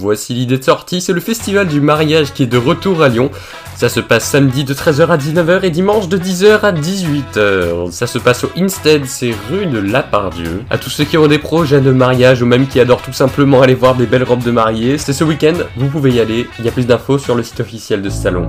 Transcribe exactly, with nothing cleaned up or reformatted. Voici l'idée de sortie, c'est le Festival du Mariage qui est de retour à Lyon. Ça se passe samedi de treize heures à dix-neuf heures et dimanche de dix heures à dix-huit heures. Ça se passe au Instead, c'est rue de Lapardieu. À tous ceux qui ont des projets de mariage ou même qui adorent tout simplement aller voir des belles robes de mariée, c'est ce week-end, vous pouvez y aller. Il y a plus d'infos sur le site officiel de ce salon.